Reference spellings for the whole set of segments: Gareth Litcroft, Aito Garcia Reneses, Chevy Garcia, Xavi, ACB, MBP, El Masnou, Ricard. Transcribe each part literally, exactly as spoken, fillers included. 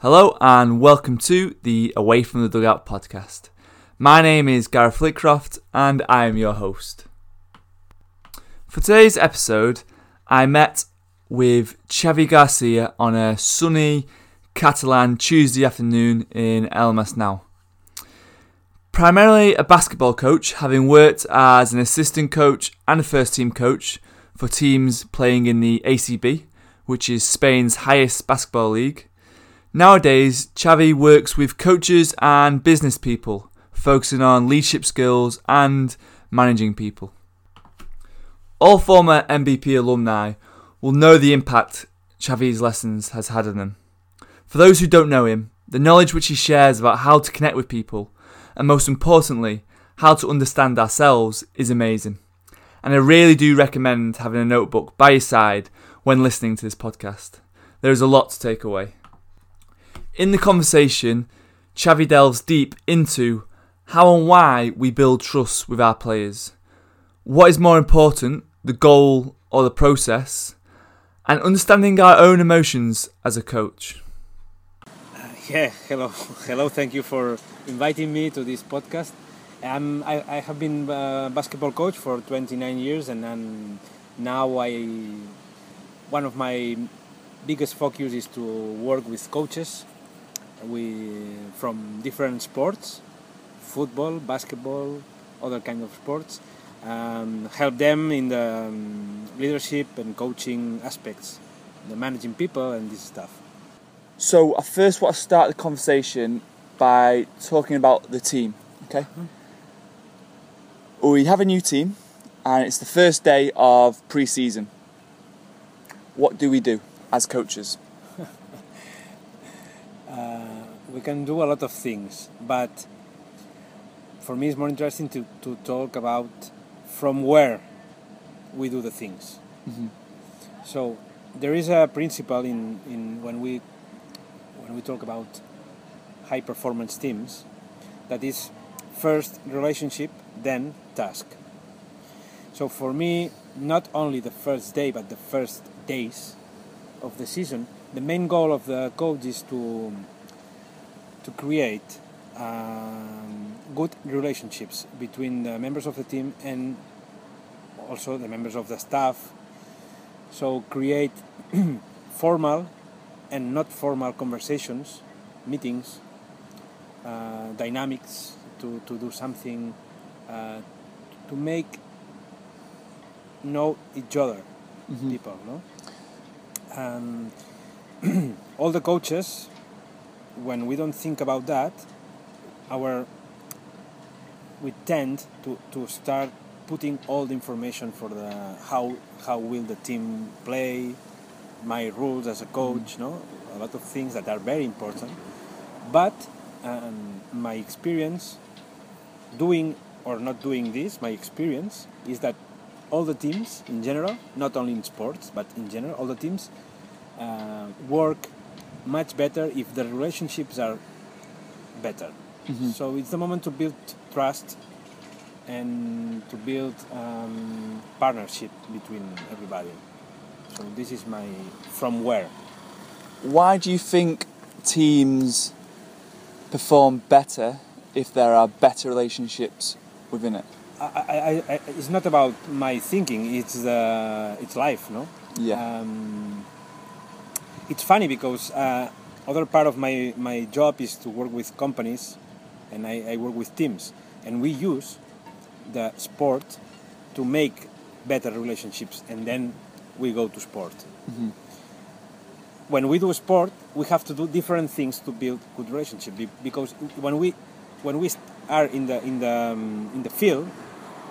Hello and welcome to the Away From The Dugout podcast. My name is Gareth Litcroft and I am your host. For today's episode, I met with Chevy Garcia on a sunny Catalan Tuesday afternoon in El Masnou. Primarily a basketball coach, having worked as an assistant coach and a first team coach for teams playing in the A C B, which is Spain's highest basketball league. Nowadays, Xavi works with coaches and business people, focusing on leadership skills and managing people. All former M B P alumni will know the impact Xavi's lessons has had on them. For those who don't know him, the knowledge which he shares about how to connect with people, and most importantly, how to understand ourselves, is amazing. And I really do recommend having a notebook by your side when listening to this podcast. There is a lot to take away. In the conversation, Xavi delves deep into how and why we build trust with our players, what is more important, the goal or the process, and understanding our own emotions as a coach. Uh, yeah, hello, hello. Thank you for inviting me to this podcast. Um, I, I have been a basketball coach for twenty-nine years, and, and now I one of my biggest focus is to work with coaches. We from different sports, football, basketball, other kind of sports, um, help them in the um, leadership and coaching aspects, the managing people and this stuff. So I first want to start the conversation by talking about the team, okay? Mm-hmm. We have a new team and it's the first day of pre-season. What do we do as coaches? Uh, we can do a lot of things, but for me it's more interesting to, to talk about from where we do the things. Mm-hmm. So there is a principle in, in when we when we talk about high performance teams, that is first relationship, then task. So for me, not only the first day but the first days of the season, the main goal of the coach is to to create um, good relationships between the members of the team and also the members of the staff. So create formal and not formal conversations, meetings, uh, dynamics to, to do something, uh, to make know each other, mm-hmm. people, no? Um, all the coaches, when we don't think about that, our we tend to, to start putting all the information for the how how will the team play, my rules as a coach, mm-hmm. no, a lot of things that are very important. But um, my experience, doing or not doing this, my experience is that all the teams in general, not only in sports, but in general, all the teams uh, work much better if the relationships are better. Mm-hmm. So it's the moment to build trust and to build um, partnership between everybody. So this is my from where. Why do you think teams perform better if there are better relationships within it? I, I, I, it's not about my thinking. It's uh, it's life, no. Yeah. Um, it's funny because uh, other part of my, my job is to work with companies, and I, I work with teams, and we use the sport to make better relationships, and then we go to sport. Mm-hmm. When we do sport, we have to do different things to build good relationship, because when we when we are in the in the um, in the field,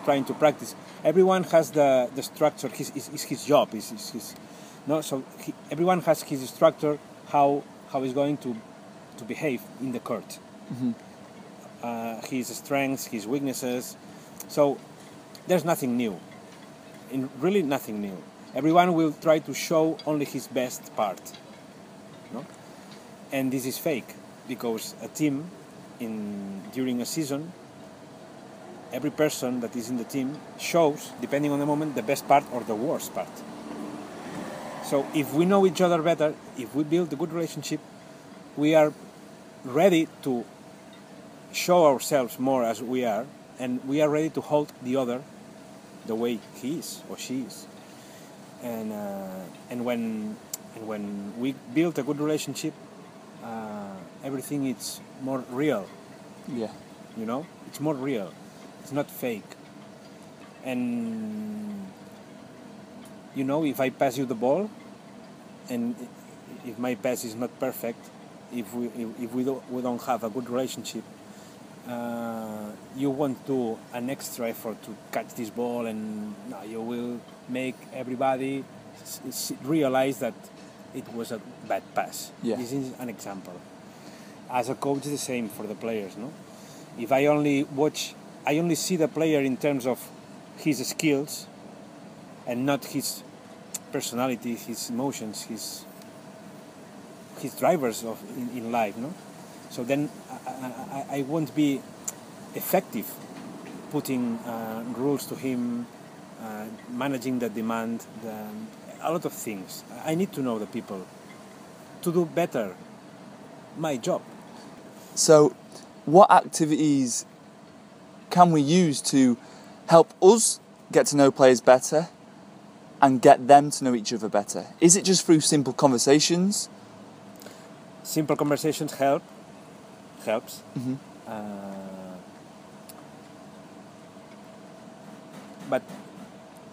trying to practice, everyone has the, the structure. His is his, his job. Is his, his no. So he, everyone has his structure. How how he's going to to behave in the court. Mm-hmm. Uh, his strengths, his weaknesses. So there's nothing new. In really nothing new. Everyone will try to show only his best part. No, and this is fake because a team in during a season, every person that is in the team shows, depending on the moment, the best part or the worst part. So if we know each other better, if we build a good relationship, we are ready to show ourselves more as we are, and we are ready to hold the other the way he is or she is. And uh, and when and when we build a good relationship, uh, everything is more real. Yeah, you know, it's more real. It's not fake. And you know, if I pass you the ball, and if my pass is not perfect, if we if, if we don't we don't have a good relationship, uh, you won't do an extra effort to catch this ball, and no, you will make everybody s- realize that it was a bad pass. Yeah. This is an example. As a coach, it's the same for the players, no? If I only watch, I only see the player in terms of his skills, and not his personality, his emotions, his his drivers of in, in life, no? So then I, I, I won't be effective putting uh, rules to him, uh, managing the demand, the, a lot of things. I need to know the people to do better my job. So what activities can we use to help us get to know players better and get them to know each other better? Is it just through simple conversations? Simple conversations help. Helps. Mm-hmm. Uh, but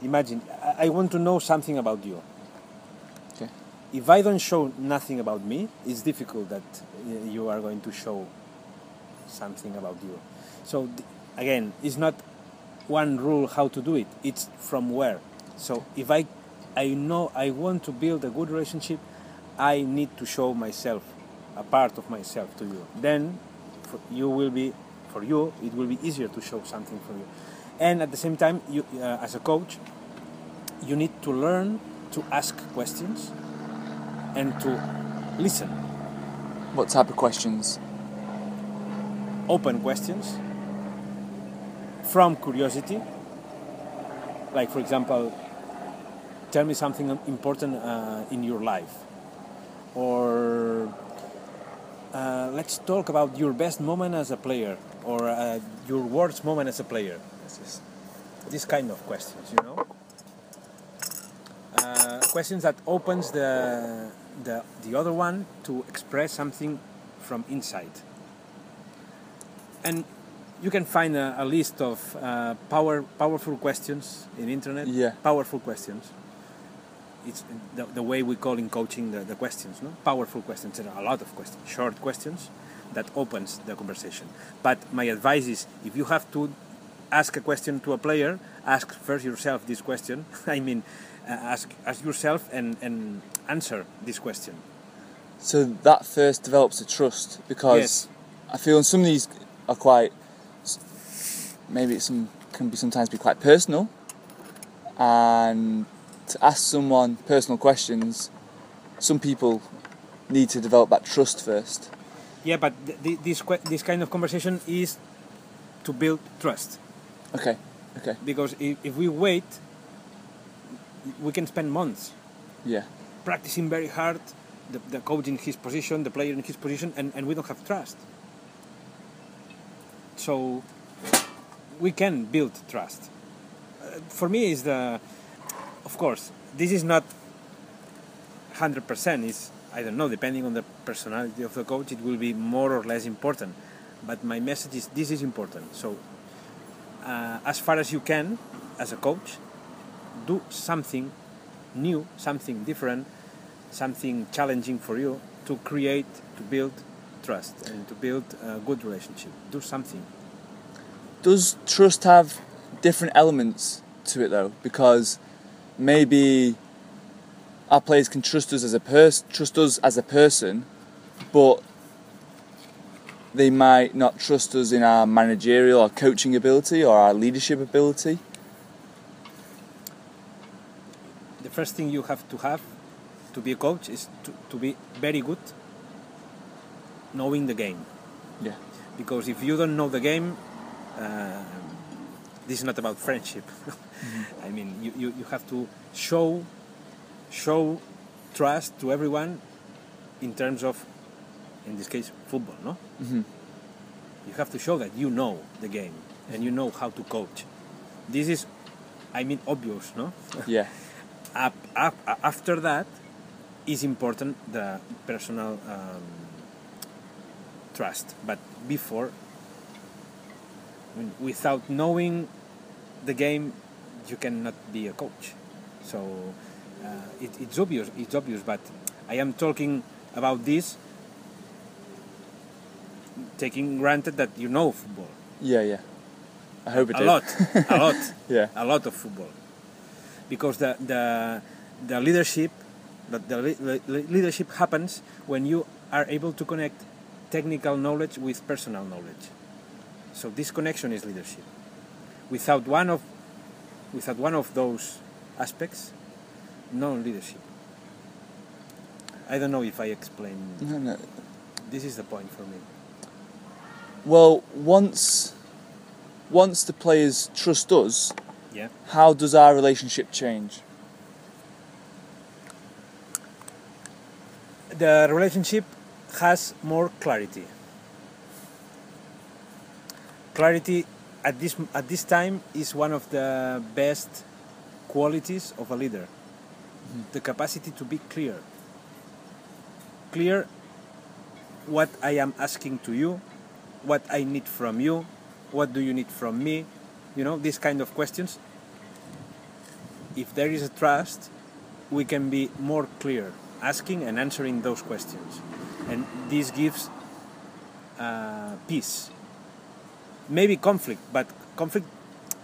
imagine, I want to know something about you. Okay. If I don't show nothing about me, it's difficult that you are going to show something about you. So again, it's not one rule how to do it. It's from where. So if I, I know I want to build a good relationship, I need to show myself, a part of myself to you. Then, for you will be, for you, it will be easier to show something for you. And at the same time, you, uh, as a coach, you need to learn to ask questions and to listen. What type of questions? Open questions from curiosity. Like, for example, tell me something important uh, in your life. Or uh, let's talk about your best moment as a player, or uh, your worst moment as a player. Just this kind of questions, you know? Uh, questions that opens the, the, the other one to express something from inside. And you can find a, a list of uh, power powerful questions in internet. Yeah. Powerful questions. It's the, the way we call in coaching the, the questions, no? Powerful questions. There are a lot of questions, short questions that opens the conversation. But my advice is, if you have to ask a question to a player, ask first yourself this question. I mean, uh, ask ask yourself and, and answer this question. So that first develops a trust, because yes. I feel some of these are quite. Maybe it can be sometimes be quite personal, and to ask someone personal questions, some people need to develop that trust first. Yeah, but th- this que- this kind of conversation is to build trust. Okay, okay. Because if, if we wait, we can spend months. Yeah. Practicing very hard, the, the coach in his position, the player in his position, and, and we don't have trust. So we can build trust. Uh, for me, is the, of course, this is not one hundred percent. It's, I don't know, depending on the personality of the coach, it will be more or less important. But my message is, this is important. So, uh, as far as you can, as a coach, do something new, something different, something challenging for you to create, to build trust and to build a good relationship. Do something. Does trust have different elements to it, though? Because maybe our players can trust us as a person, trust us as a person, but they might not trust us in our managerial or coaching ability or our leadership ability. The first thing you have to have to be a coach is to, to be very good knowing the game. Yeah. Because if you don't know the game, Uh, this is not about friendship. I mean, you, you, you have to show show trust to everyone in terms of in this case, football, no? Mm-hmm. You have to show that you know the game and you know how to coach. This is, I mean, obvious, no? Yeah. up, up, after that, is important the personal um, trust. But before, I mean, without knowing the game, you cannot be a coach. So uh, it, it's obvious. It's obvious. But I am talking about this, taking granted that you know football. Yeah, yeah. I hope it a is. lot, a lot, yeah, a lot of football, because the the the leadership, that the le- le- leadership happens when you are able to connect technical knowledge with personal knowledge. So this connection is leadership. Without one of, without one of those aspects, no leadership. I don't know if I explained. No, no. This is the point for me. Well, once, once the players trust us, yeah, how does our relationship change? The relationship has more clarity. Clarity at this at this time is one of the best qualities of a leader. Mm-hmm. The capacity to be clear. Clear what I am asking to you, what I need from you, what do you need from me, you know, these kind of questions. If there is a trust, we can be more clear, asking and answering those questions, and this gives uh, peace. Maybe conflict, but conflict,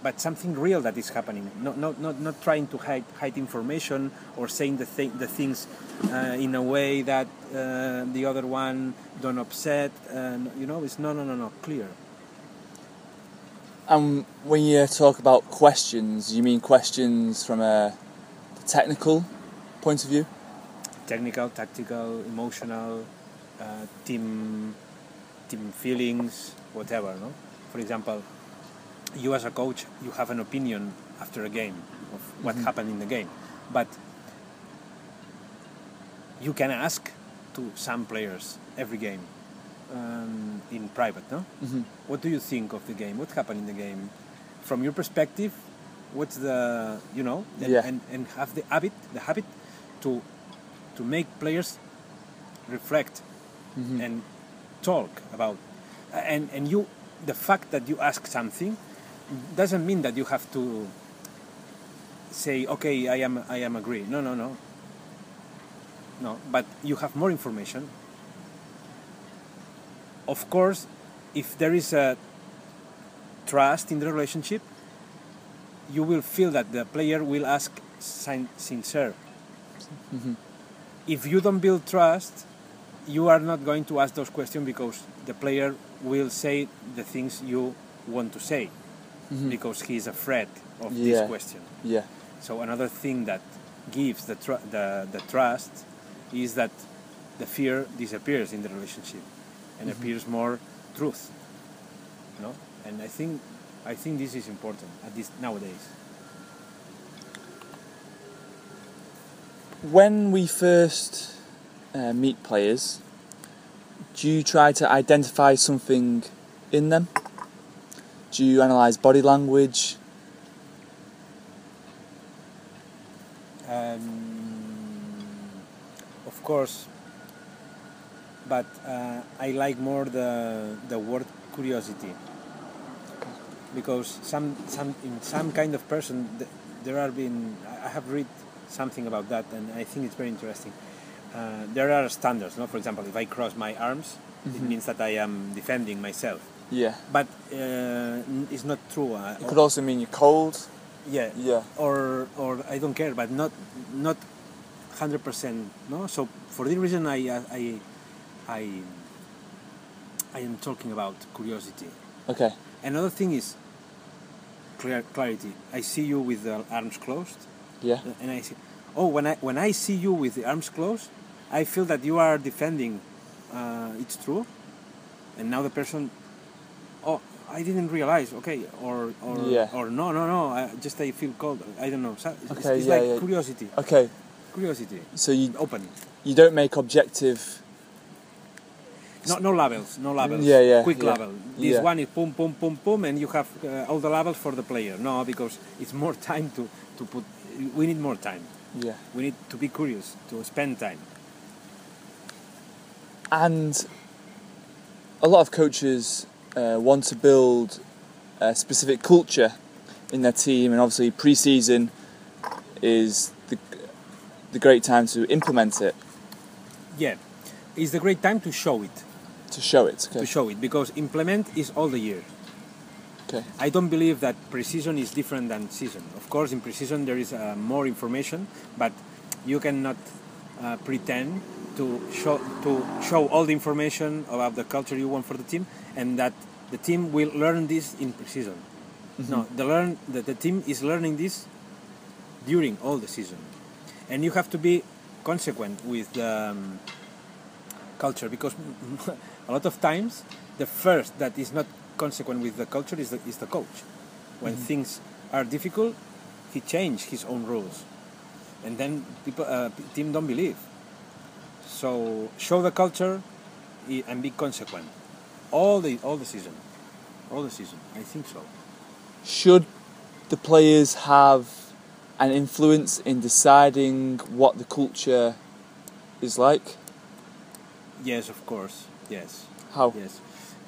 but something real that is happening. Not not not, not trying to hide hide information or saying the th- the things uh, in a way that uh, the other one don't upset. And you know, it's no no no no clear. And um, when you talk about questions, you mean questions from a technical point of view? Technical, tactical, emotional, uh, team, team feelings, whatever. No, for example, you as a coach, you have an opinion after a game of what mm-hmm. happened in the game, but you can ask to some players every game um, in private. No, mm-hmm. What do you think of the game? What happened in the game? From your perspective, what's the you know? And yeah. and, and have the habit, the habit to. to make players reflect mm-hmm. and talk about, and and you the fact that you ask something doesn't mean that you have to say okay I am I am agree no no no no but you have more information. Of course, if there is a trust in the relationship, you will feel that the player will ask sin- sincere mm-hmm. If you don't build trust, you are not going to ask those questions, because the player will say the things you want to say mm-hmm. because he is afraid of yeah. this question. Yeah. So another thing that gives the, tr- the the trust is that the fear disappears in the relationship and mm-hmm. appears more truth. You know? And I think I think this is important at this nowadays. When we first uh, meet players, do you try to identify something in them? Do you analyse body language? Um, of course, but uh, I like more the the word curiosity, because some some in some kind of person there have been I have read. something about that, and I think it's very interesting. Uh, there are standards, no? For example, if I cross my arms, mm-hmm. it means that I am defending myself. Yeah. But uh, it's not true. Uh, it could also mean you're cold. Yeah. Yeah. Or or I don't care, but not not one hundred percent. No. So for this reason, I I I I am talking about curiosity. Okay. Another thing is clear clarity. I see you with the arms closed. Yeah. And I say, oh, when I when I see you with the arms closed, I feel that you are defending. Uh, it's true. And now the person, oh, I didn't realize. Okay, or or yeah. or no, no, no. I just I feel cold. I don't know. So it's, okay, it's yeah, like yeah. curiosity. Okay. Curiosity. So you open. You don't make objective No, no labels, no labels. Yeah, yeah, Quick yeah. label. This yeah. one is boom, boom, boom, boom, and you have uh, all the labels for the player. No, because it's more time to, to put. We need more time. Yeah. We need to be curious, to spend time. And a lot of coaches uh, want to build a specific culture in their team, and obviously pre-season is the the great time to implement it. Yeah, it's the great time to show it. To show it. Okay. To show it, because implement is all the year. Okay. I don't believe that pre-season is different than season. Of course, in pre-season there is uh, more information, but you cannot uh, pretend to show to show all the information about the culture you want for the team, and that the team will learn this in pre-season. Mm-hmm. No, the learn that the team is learning this during all the season, and you have to be consequent with the um, culture, because a lot of times the first that is not consequent with the culture is the, is the coach. When mm-hmm. things are difficult, he changes his own rules, and then people uh, team don't believe. So show the culture and be consequent all the all the season, all the season. I think so. Should the players have an influence in deciding what the culture is like? Yes, of course. Yes. How? Yes,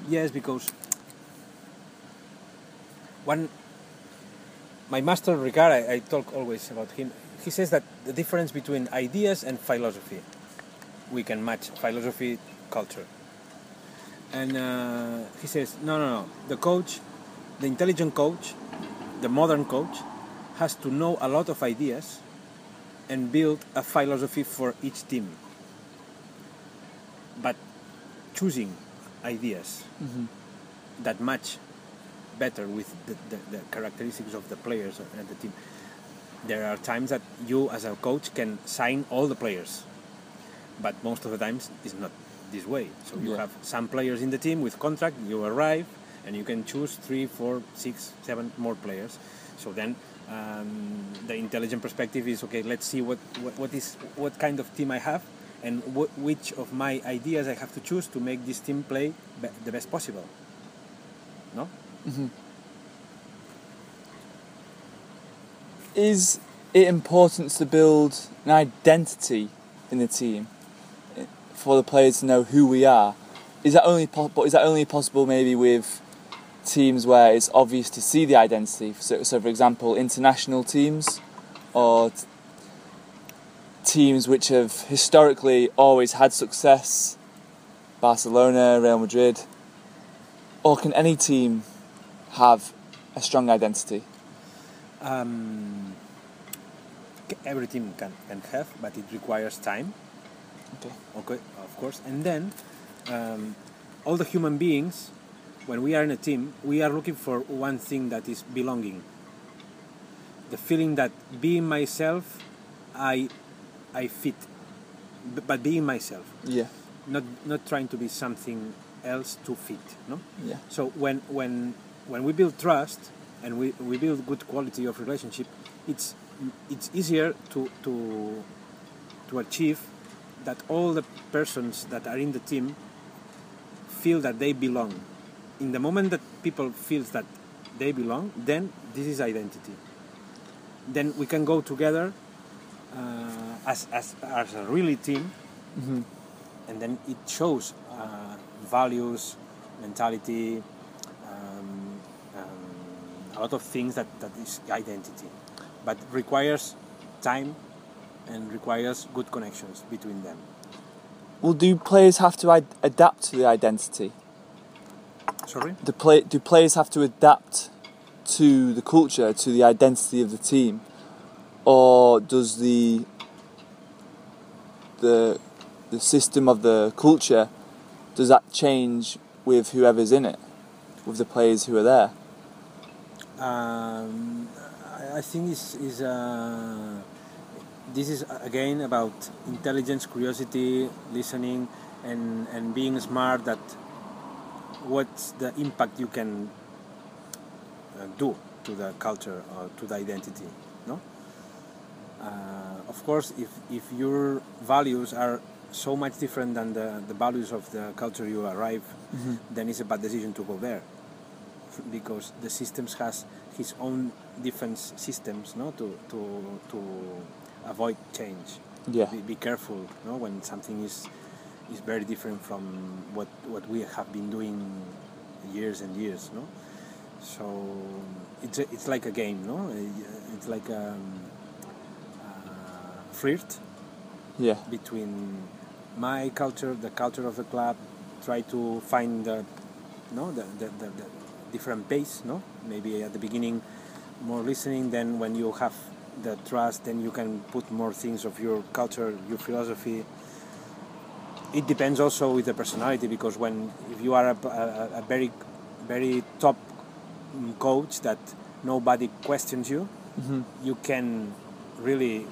yes, because one, my master Ricard, I, I talk always about him. He says that the difference between ideas and philosophy, we can match philosophy culture. And uh, he says, no, no, no. The coach, the intelligent coach, the modern coach, has to know a lot of ideas and build a philosophy for each team. But choosing ideas mm-hmm. that match better with the, the, the characteristics of the players and the team. There are times that you, as a coach, can sign all the players, but most of the times it's not this way. So you yeah. have some players in the team with contract, you arrive, and you can choose three, four, six, seven more players. So then um, the intelligent perspective is, okay, let's see what, what, what is what kind of team I have, and what, which of my ideas I have to choose to make this team play be, the best possible. No? Mm-hmm. Is it important to build an identity in the team for the players to know who we are? Is that only po- but is that only possible maybe with teams where it's obvious to see the identity? So, so for example, international teams, or t- teams which have historically always had success, Barcelona, Real Madrid, or can any team have a strong identity? Um, every team can, can have, but it requires time. Okay. Okay, of course. And then um, all the human beings, when we are in a team, we are looking for one thing, that is belonging. The feeling that being myself, I, I fit, but being myself. Yeah. Not not trying to be something else to fit. No. Yeah. So when when when we build trust and we, we build good quality of relationship, it's it's easier to to to achieve that all the persons that are in the team feel that they belong. In the moment that people feel that they belong, then this is identity. Then we can go together uh, as, as as a really team, mm-hmm. and then it shows uh, values, mentality, um, um, a lot of things that, that is identity, but requires time and requires good connections between them. Well, do players have to ad- adapt to the identity? Sorry? Do, play- do players have to adapt to the culture, to the identity of the team? Or does the the the system of the culture, does that change with whoever's in it, with the players who are there? Um, I think it's... it's uh... This is again about intelligence, curiosity, listening, and, and being smart. That what's the impact you can uh, do to the culture or to the identity? No. Uh, of course, if if your values are so much different than the, the values of the culture you arrive, mm-hmm. then it's a bad decision to go there, because the systems has his own defense systems, no, to to to avoid change. Yeah. Be, be careful, no, when something is is very different from what what we have been doing years and years, no. So it's a, it's like a game, no. It's like a, a flirt. Yeah. Between my culture, the culture of the club, try to find the, no, the the the, the different pace, no? Maybe at the beginning more listening, then when you have the trust, then you can put more things of your culture, your philosophy. It depends also with the personality, because when if you are a, a, a very, very top coach that nobody questions you, mm-hmm. you can really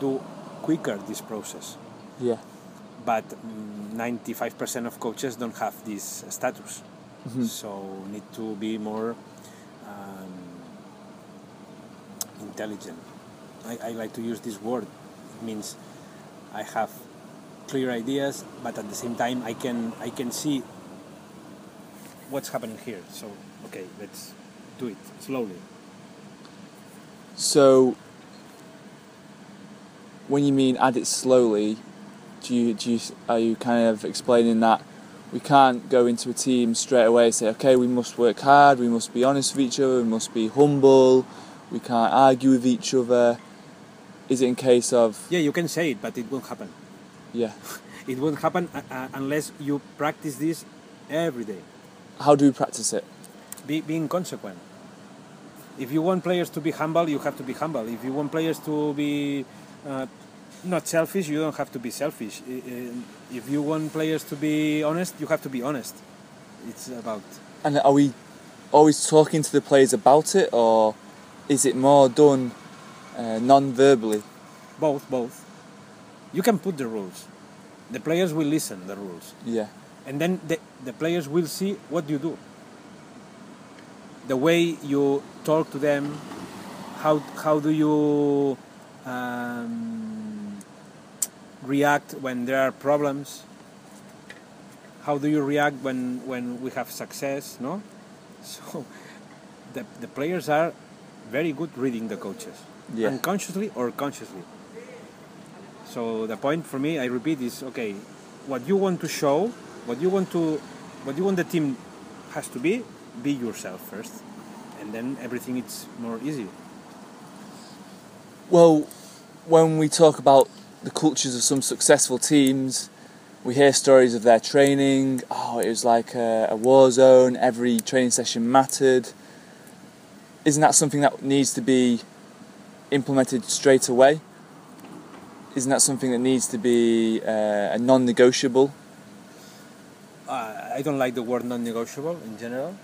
do quicker this process. Yeah. But ninety-five percent of coaches don't have this status. Mm-hmm. So need to be more um, intelligent. I, I like to use this word. It means I have clear ideas, but at the same time I can I can see what's happening here. So okay, let's do it slowly. So when you mean add it slowly, do you do you are you kind of explaining that? We can't go into a team straight away and say, okay, we must work hard, we must be honest with each other, we must be humble, we can't argue with each other. Is it in case of... Yeah, you can say it, but it won't happen. Yeah. It won't happen uh, unless you practice this every day. How do you practice it? Be, being consequent. If you want players to be humble, you have to be humble. If you want players to be uh, not selfish, you don't have to be selfish. If you want players to be honest, you have to be honest. It's about... And are we always talking to the players about it, or is it more done uh, non-verbally? Both, both. You can put the rules. The players will listen the rules. Yeah. And then the, the players will see what you do. The way you talk to them, how, how do you... Um, react when there are problems, how do you react when when we have success, no? So the the players are very good reading the coaches, yeah. Unconsciously or consciously. So the point for me, I repeat, is okay, what you want to show, what you want to what you want the team has to be be yourself first, and then everything it's more easy. Well, when we talk about the cultures of some successful teams, we hear stories of their training. Oh, it was like a, a war zone. Every training session mattered. Isn't that something that needs to be implemented straight away? Isn't that something that needs to be uh, a non-negotiable? Uh, I don't like the word non-negotiable in general,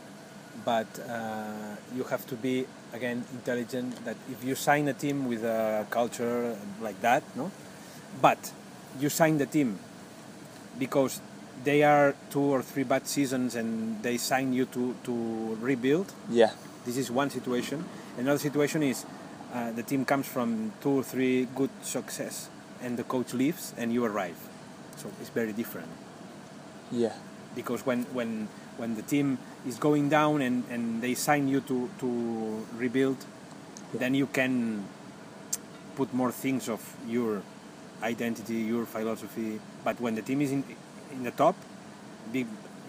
but uh, you have to be, again, intelligent. That if you sign a team with a culture like that, no. But you sign the team because they are two or three bad seasons and they sign you to, to rebuild. Yeah. This is one situation. Another situation is uh, the team comes from two or three good success and the coach leaves and you arrive. So it's very different. Yeah. Because when when, when the team is going down and, and they sign you to, to rebuild, yeah. Then you can put more things of your... identity, your philosophy, but when the team is in in the top, be,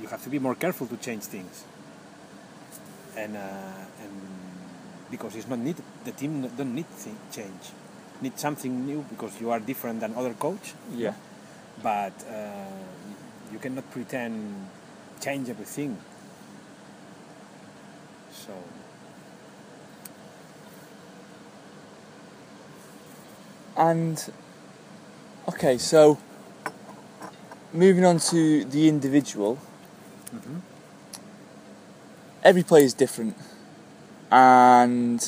you have to be more careful to change things, and uh, and because it's not need the team don't need th- change, need something new because you are different than other coach. Yeah, but uh, you cannot pretend change everything. So. And. Okay, so moving on to the individual, mm-hmm. Every player is different, and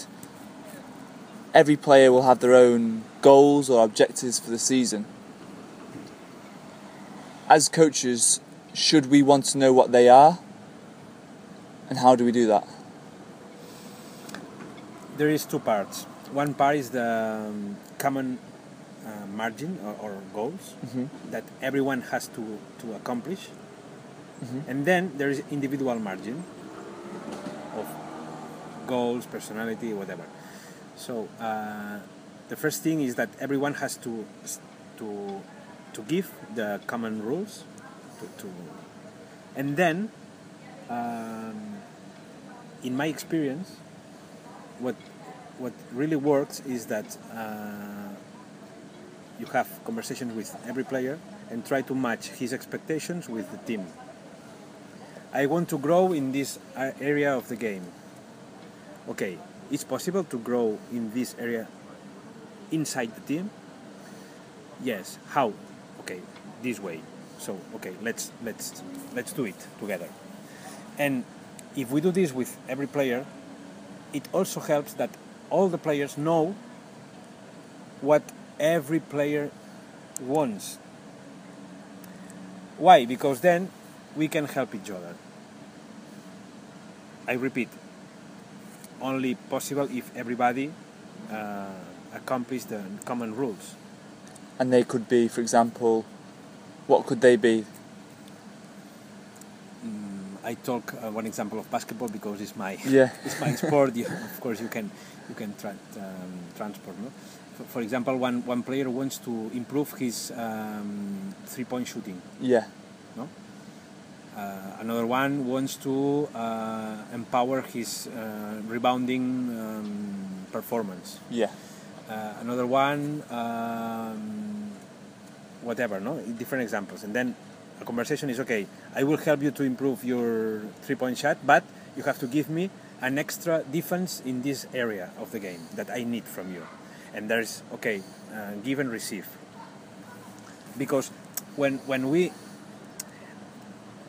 every player will have their own goals or objectives for the season. As coaches, should we want to know what they are, and how do we do that? There is two parts. One part is the um, common uh, margin or, or goals mm-hmm. that everyone has to, to accomplish. Mm-hmm. And then there is individual margin of goals, personality, whatever. So uh, the first thing is that everyone has to to to give the common rules to, to and then um, in my experience what what really works is that uh, you have conversations with every player and try to match his expectations with the team. I want to grow in this area of the game. Okay, it's possible to grow in this area inside the team? Yes. How? Okay, this way. So okay, let's let's let's do it together. And if we do this with every player, it also helps that all the players know what every player wants. Why? Because then we can help each other. I repeat, only possible if everybody uh, accomplishes the common rules. And they could be, for example, what could they be? Mm, I talk uh, one example of basketball because it's my yeah. it's my sport. You, of course, you can you can tra- um, transport. No? For, for example, one one player wants to improve his um, three-point shooting. Yeah. No. Uh, another one wants to uh, empower his uh, rebounding um, performance. Yeah. Uh, another one, um, whatever, no? Different examples. And then a conversation is, okay, I will help you to improve your three-point shot, but you have to give me an extra defense in this area of the game that I need from you. And there's, okay, uh, give and receive. Because when when we...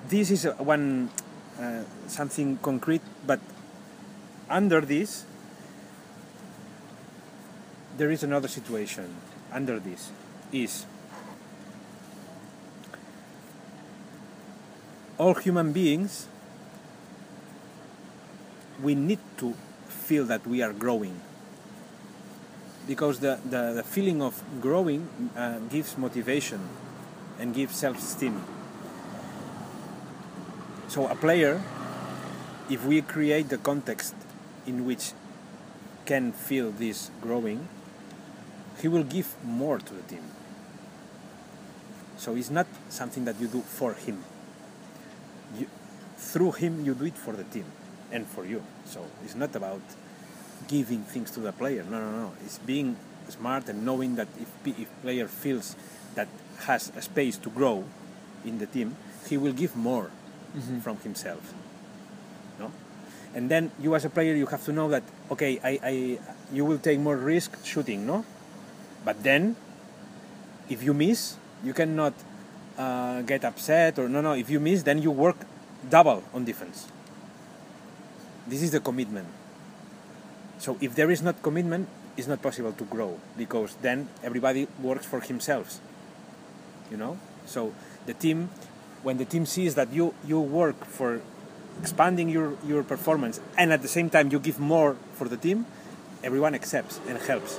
This is one uh, something concrete, but under this, there is another situation. Under this is all human beings, we need to feel that we are growing, because the, the, the feeling of growing uh, gives motivation and gives self-esteem. So a player, if we create the context in which can feel this growing, he will give more to the team. So it's not something that you do for him. You, through him, you do it for the team and for you. So it's not about giving things to the player. No, no, no. It's being smart and knowing that if if player feels that has a space to grow in the team, he will give more mm-hmm. from himself. No? And then you as a player, you have to know that, okay, I, I, you will take more risk shooting, no? But then, if you miss, you cannot uh, get upset or no, no, if you miss, then you work double on defense. This is the commitment. So if there is not commitment, it's not possible to grow, because then everybody works for himself. You know? So the team, when the team sees that you, you work for expanding your, your performance and at the same time you give more for the team, everyone accepts and helps.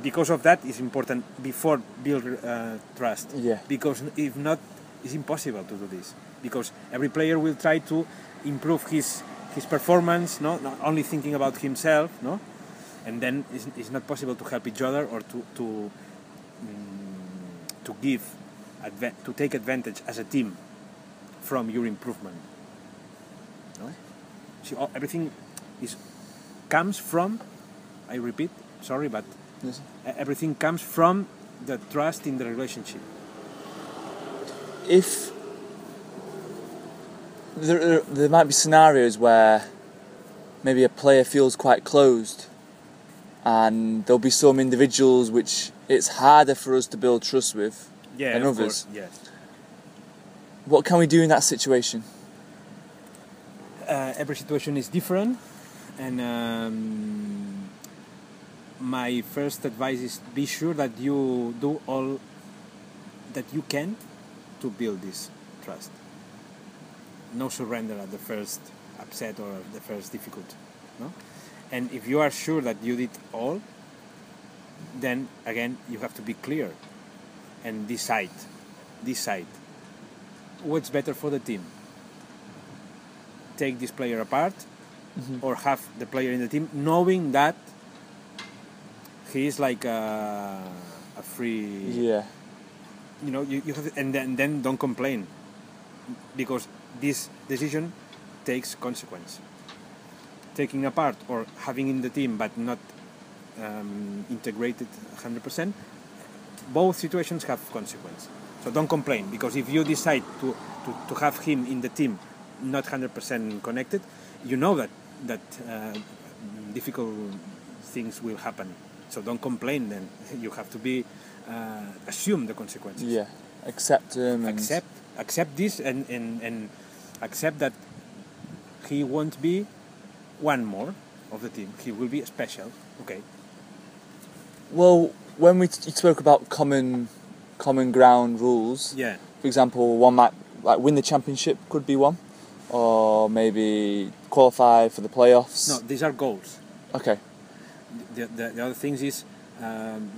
Because of that, it's important before build uh, trust. Yeah. Because if not, it's impossible to do this. Because every player will try to improve his his performance, no, not only thinking about himself, no, and then it's, it's not possible to help each other or to to mm, to give. Adve- to take advantage as a team from your improvement. No? See, all, everything is comes from, I repeat, sorry, but yes. Everything comes from the trust in the relationship. If there, there, there might be scenarios where maybe a player feels quite closed, and there'll be some individuals which it's harder for us to build trust with. Yeah, and others. Yes. What can we do in that situation? Uh, every situation is different, and um, my first advice is be sure that you do all that you can to build this trust. No surrender at the first upset or at the first difficulty. No? And if you are sure that you did all, then again you have to be clear and decide decide what's better for the team. Take this player apart, mm-hmm. or have the player in the team, knowing that he is like a, a free. Yeah. You know, you, you have, and then then don't complain, because this decision takes consequence. Taking apart or having in the team but not um, integrated one hundred percent, both situations have consequence. So don't complain, because if you decide to, to, to have him in the team not one hundred percent connected, you know that that uh, difficult things will happen. So don't complain then. You have to be uh, assume the consequences. Yeah, accept him. And accept, accept this and, and, and accept that he won't be one more of the team. He will be special. Okay. Well, when we t- spoke about common common ground rules, yeah. For example, one might like win the championship could be one, or maybe qualify for the playoffs. No, these are goals. Okay. The the, the other things is um,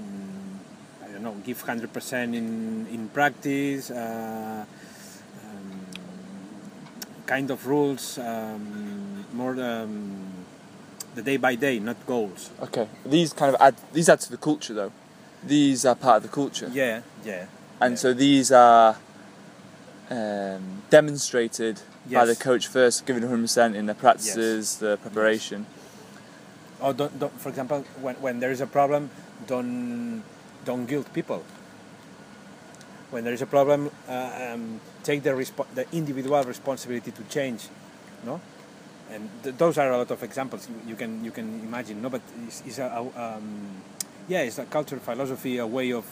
I don't know, give one hundred percent in in practice, uh, um, kind of rules, um, more um, the day by day, not goals. Okay. These kind of add these add to the culture though. These are part of the culture. Yeah, yeah. And yeah. So these are um, demonstrated yes. by the coach first, giving one hundred percent in the practices, yes. the preparation. Yes. Or don't, don't, for example, when, when there is a problem, don't don't guilt people. When there is a problem, uh, um, take the respo- the individual responsibility to change, no? And th- those are a lot of examples you can you can imagine. No, but it's, it's a, a um, yeah, it's a cultural philosophy, a way of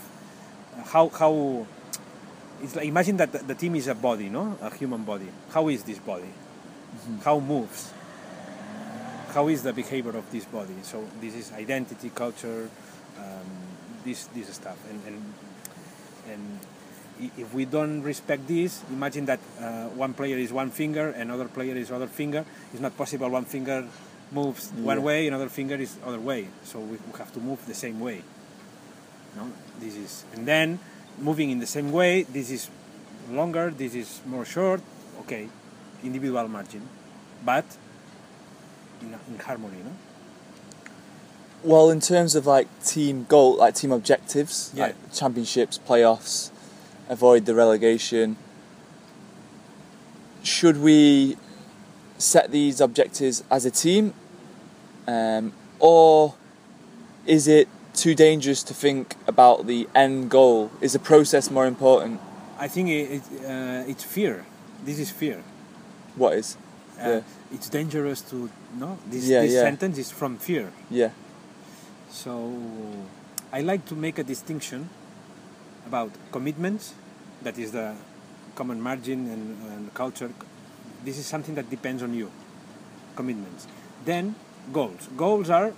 how how. It's like, imagine that the, the team is a body, no, a human body. How is this body? Mm-hmm. How moves? How is the behavior of this body? So this is identity, culture, um, this this stuff. And, and and if we don't respect this, imagine that uh, one player is one finger, another player is other finger. It's not possible. One finger moves yeah. one way, another finger is other way. So we, we have to move the same way. No, this is and then moving in the same way. This is longer. This is more short. Okay, individual margin, but. In, in harmony, no? Well, in terms of like team goal, like team objectives, yeah. like championships, playoffs, avoid the relegation. Should we set these objectives as a team, um, or is it too dangerous to think about the end goal? Is the process more important? I think it, it, uh, it's fear. This is fear. What is? Uh, yeah. It's dangerous to no. This, yeah, this yeah. sentence is from fear. Yeah. So I like to make a distinction about commitments, that is the common margin and, and culture. This is something that depends on you. Commitments. Then goals. Goals are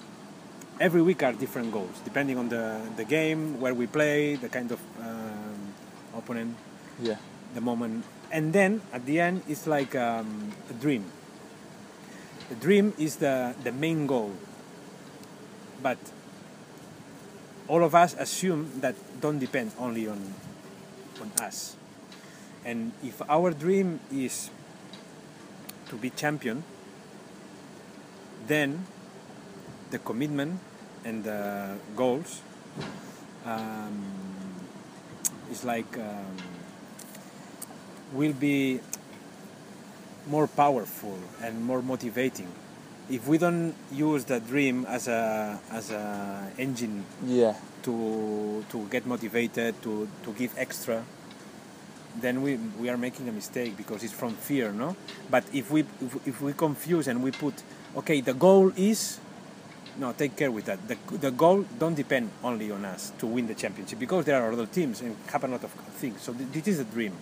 every week are different goals depending on the the game, where we play, the kind of um, opponent. Yeah. The moment. And then at the end it's like um, a dream. The dream is the, the main goal, but all of us assume that don't depend only on on us. And if our dream is to be champion, then the commitment and the goals um, is like um, will be more powerful and more motivating. If we don't use the dream as a as a engine yeah. to to get motivated, to, to give extra, then we we are making a mistake, because it's from fear, no? But if we if, if we confuse and we put, okay, the goal is, no, take care with that. The the goal don't depend only on us to win the championship, because there are other teams and happen a lot of things. So th- this is a dream.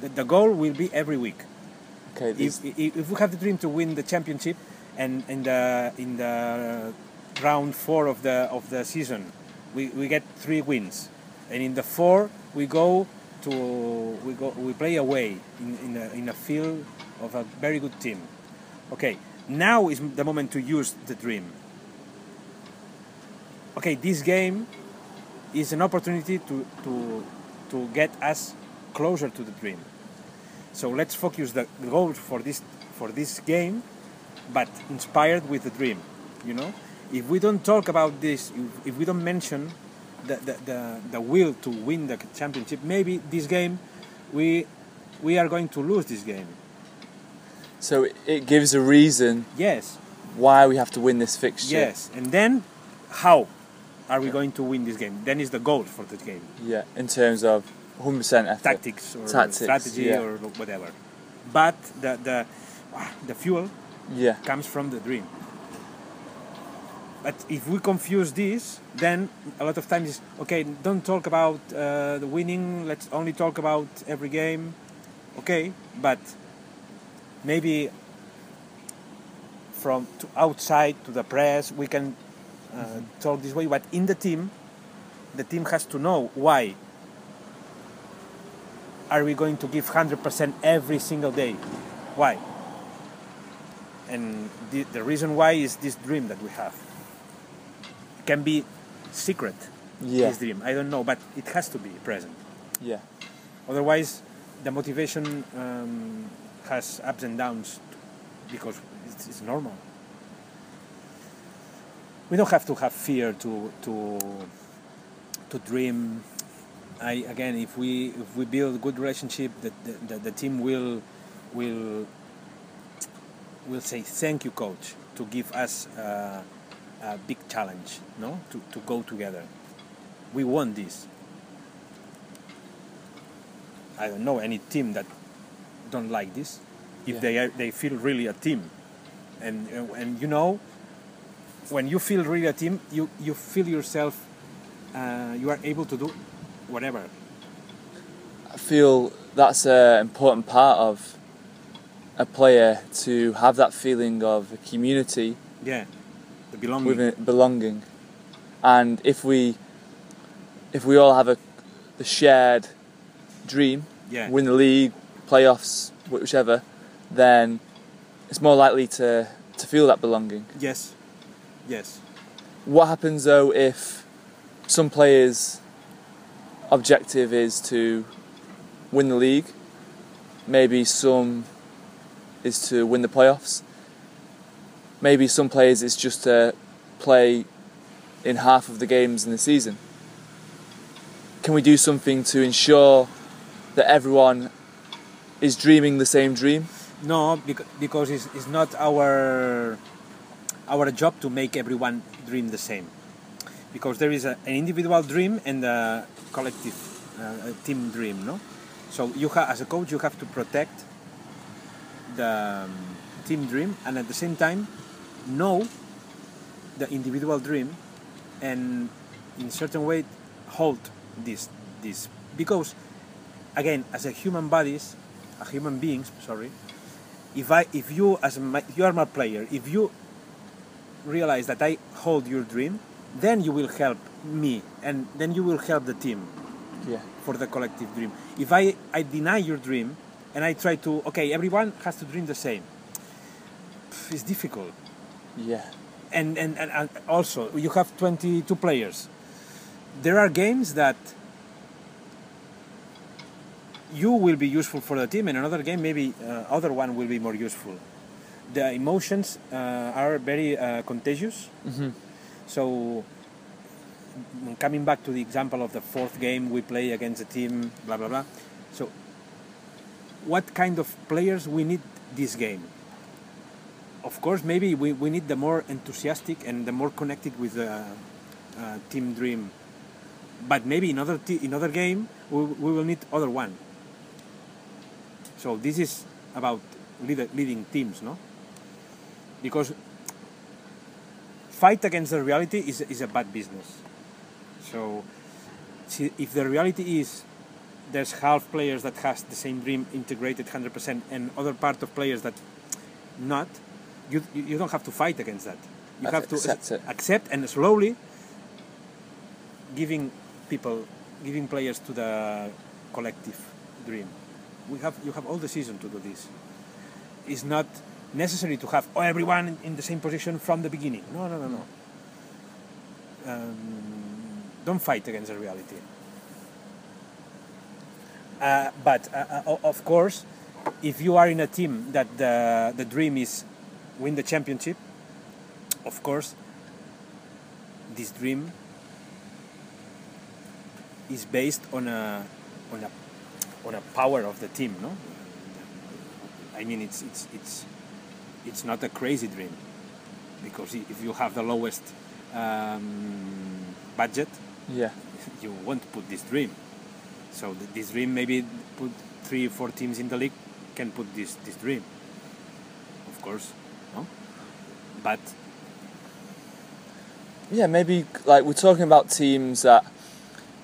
The, the goal will be every week. Okay, if, if, if we have the dream to win the championship, and in the in the round four of the of the season, we, we get three wins, and in the four we go to we go we play away in in a, in a field of a very good team. Okay, now is the moment to use the dream. Okay, this game is an opportunity to, to, to get us closer to the dream. So let's focus the goals for this, for this game, but inspired with the dream, you know? If we don't talk about this, if we don't mention the, the, the, the will to win the championship, maybe this game, we, we are going to lose this game. So it gives a reason yes. why we have to win this fixture. Yes, and then how are we yeah. going to win this game? Then is the goal for the game. Yeah, in terms of one hundred percent effort. Tactics or Tactics, strategy yeah. or whatever. But the, the, the fuel yeah. comes from the dream. But if we confuse this, then a lot of times it's, okay, don't talk about uh, the winning, let's only talk about every game. Okay, but maybe from to outside to the press, we can uh, mm-hmm. talk this way, but in the team, the team has to know why are we going to give one hundred percent every single day? Why? And the, the reason why is this dream that we have. Can be secret, yeah. this dream. I don't know, but it has to be present. Yeah. Otherwise, the motivation um, has ups and downs because it's, it's normal. We don't have to have fear to to to dream. I again, if we if we build a good relationship, the the, the, the team will will will say thank you, coach, to give us. Uh, A big challenge, no? To to go together. We want this. I don't know any team that don't like this. If yeah. they are, they feel really a team, and and you know, when you feel really a team, you you feel yourself. Uh, you are able to do whatever. I feel that's an important part of a player to have that feeling of a community. Yeah. The belonging. With belonging, and if we, if we all have a, the shared dream, yeah. win the league, playoffs, whichever, then it's more likely to, to feel that belonging. Yes, yes. What happens though if some players' objective is to win the league? Maybe some is to win the playoffs. Maybe some players it's just to play in half of the games in the season. Can we do something to ensure that everyone is dreaming the same dream? No, because it's, it's not our our job to make everyone dream the same. Because there is a, an individual dream and a collective uh, a team dream, no? So you ha- as a coach, you have to protect the um, team dream, and at the same time, know the individual dream, and in certain way hold this this because again, as a human bodies, a human beings. Sorry, if I if you as my, you are my player, if you realize that I hold your dream, then you will help me, and then you will help the team. Yeah. For the collective dream. If I I deny your dream, and I try to okay, everyone has to dream the same. It's difficult. Yeah. And, and, and, and also, you have twenty-two players. There are games that you will be useful for the team, and another game, maybe uh, other one will be more useful. The emotions uh, are very uh, contagious. Mm-hmm. So, coming back to the example of the fourth game, we play against a team, blah, blah, blah. So, what kind of players we need this game? Of course, maybe we, we need the more enthusiastic and the more connected with the uh, team dream. But maybe in other, t- in other game, we, we will need other one. So this is about lead- leading teams, no? Because fight against the reality is, is a bad business. So see, if the reality is there's half players that has the same dream integrated one hundred percent and other part of players that not, You, you don't have to fight against that. You have to accept, it. accept and slowly giving people, giving players to the collective dream. We have you have all the season to do this. It's not necessary to have everyone in the same position from the beginning. No, no, no, no. Um, Don't fight against the reality. Uh, but uh, of course, if you are in a team that the the dream is win the championship, of course, this dream is based on a on a on a power of the team, no? I mean, it's it's it's it's not a crazy dream, because if you have the lowest um, budget, yeah, you won't put this dream. So this dream, maybe put three, four teams in the league can put this this dream. Of course, no, but yeah, maybe like we're talking about teams that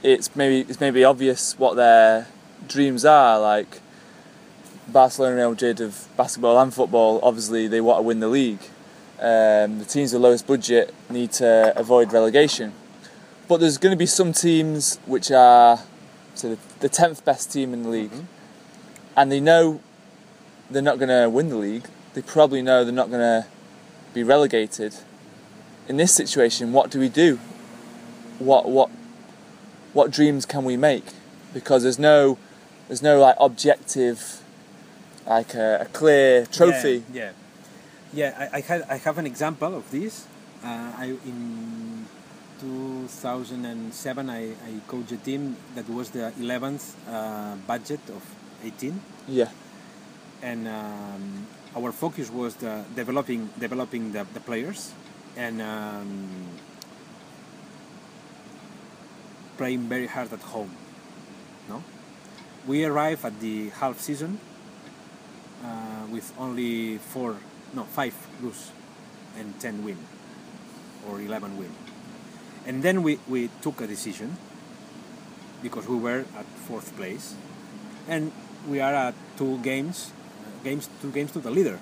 it's maybe it's maybe obvious what their dreams are, like Barcelona and Real Madrid of basketball and football. Obviously, they want to win the league. Um, the teams with the lowest budget need to avoid relegation. But there's going to be some teams which are, say, the tenth best team in the league, mm-hmm. and they know they're not going to win the league. They probably know they're not going to be relegated. In this situation, what do we do? What what what dreams can we make? Because there's no there's no like objective, like a, a clear trophy. Yeah, yeah, yeah. I, I had I have an example of this. Uh, I in two thousand seven I, I coached a team that was the eleventh uh, budget of eighteen. Yeah, and um, our focus was the developing developing the, the players and um, playing very hard at home. No, we arrived at the half season. Uh, with only four, no, five lose and ten win, or eleven win, and then we, we took a decision because we were at fourth place, and we are at two games, uh, games two games to the leader.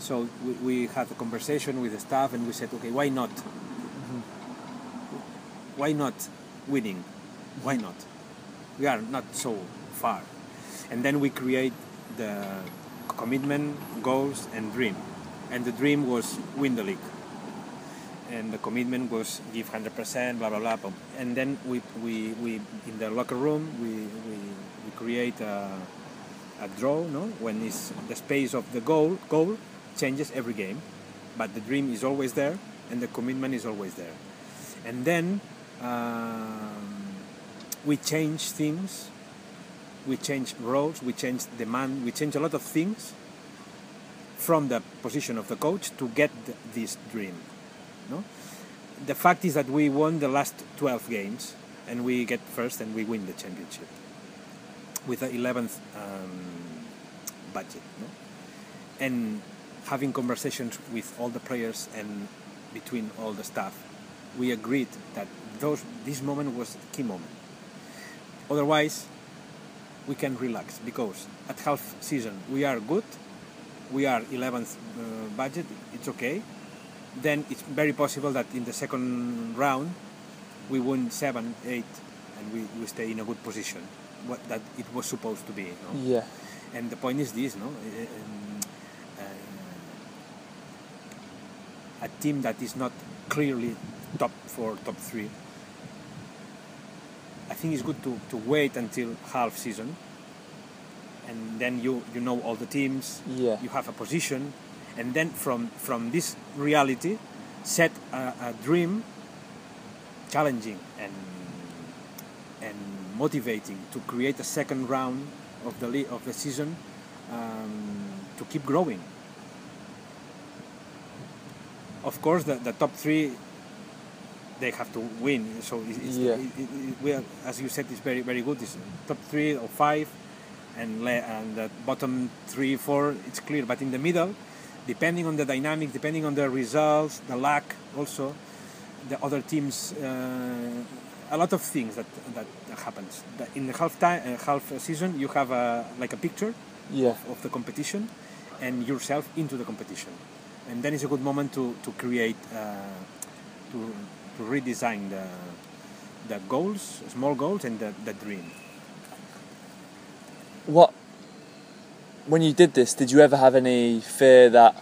So we, we had a conversation with the staff, and we said, okay, why not? Mm-hmm. Why not winning? Why not? We are not so far, and then we create the commitment, goals, and dream. And the dream was win the league. And the commitment was give one hundred percent, blah, blah, blah. And then we, we, we in the locker room, we, we, we create a, a draw, no? When it's the space of the goal, goal changes every game, but the dream is always there, and the commitment is always there. And then um, we change things. We change roles, we change demand, we change a lot of things from the position of the coach to get th- this dream. No? The fact is that we won the last twelve games and we get first and we win the championship with the eleventh um, budget. No? And having conversations with all the players and between all the staff, we agreed that those, this moment was a key moment. Otherwise, we can relax, because at half season we are good, we are eleventh uh, budget, it's okay. Then it's very possible that in the second round we win seven, eight, and we, we stay in a good position, what that it was supposed to be. No? Yeah. And the point is this, no, um, uh, a team that is not clearly top four, top three. I think it's good to, to wait until half season, and then you, you know all the teams, yeah. You have a position, and then from from this reality, set a, a dream, challenging and and motivating to create a second round of the le- of the season, um, to keep growing. Of course, the, the top three. They have to win, so it's, yeah. it, it, it, we are, as you said, it's very, very good. It's top three or five, and le- and the bottom three, four, it's clear. But in the middle, depending on the dynamic, depending on the results, the luck, also, the other teams, uh, a lot of things that that happens. In the half time, uh, half season, you have a like a picture yeah. of, of the competition, and yourself into the competition, and then it's a good moment to to create uh, to. To redesign the the goals, small goals, and the, the dream. What, when you did this, did you ever have any fear that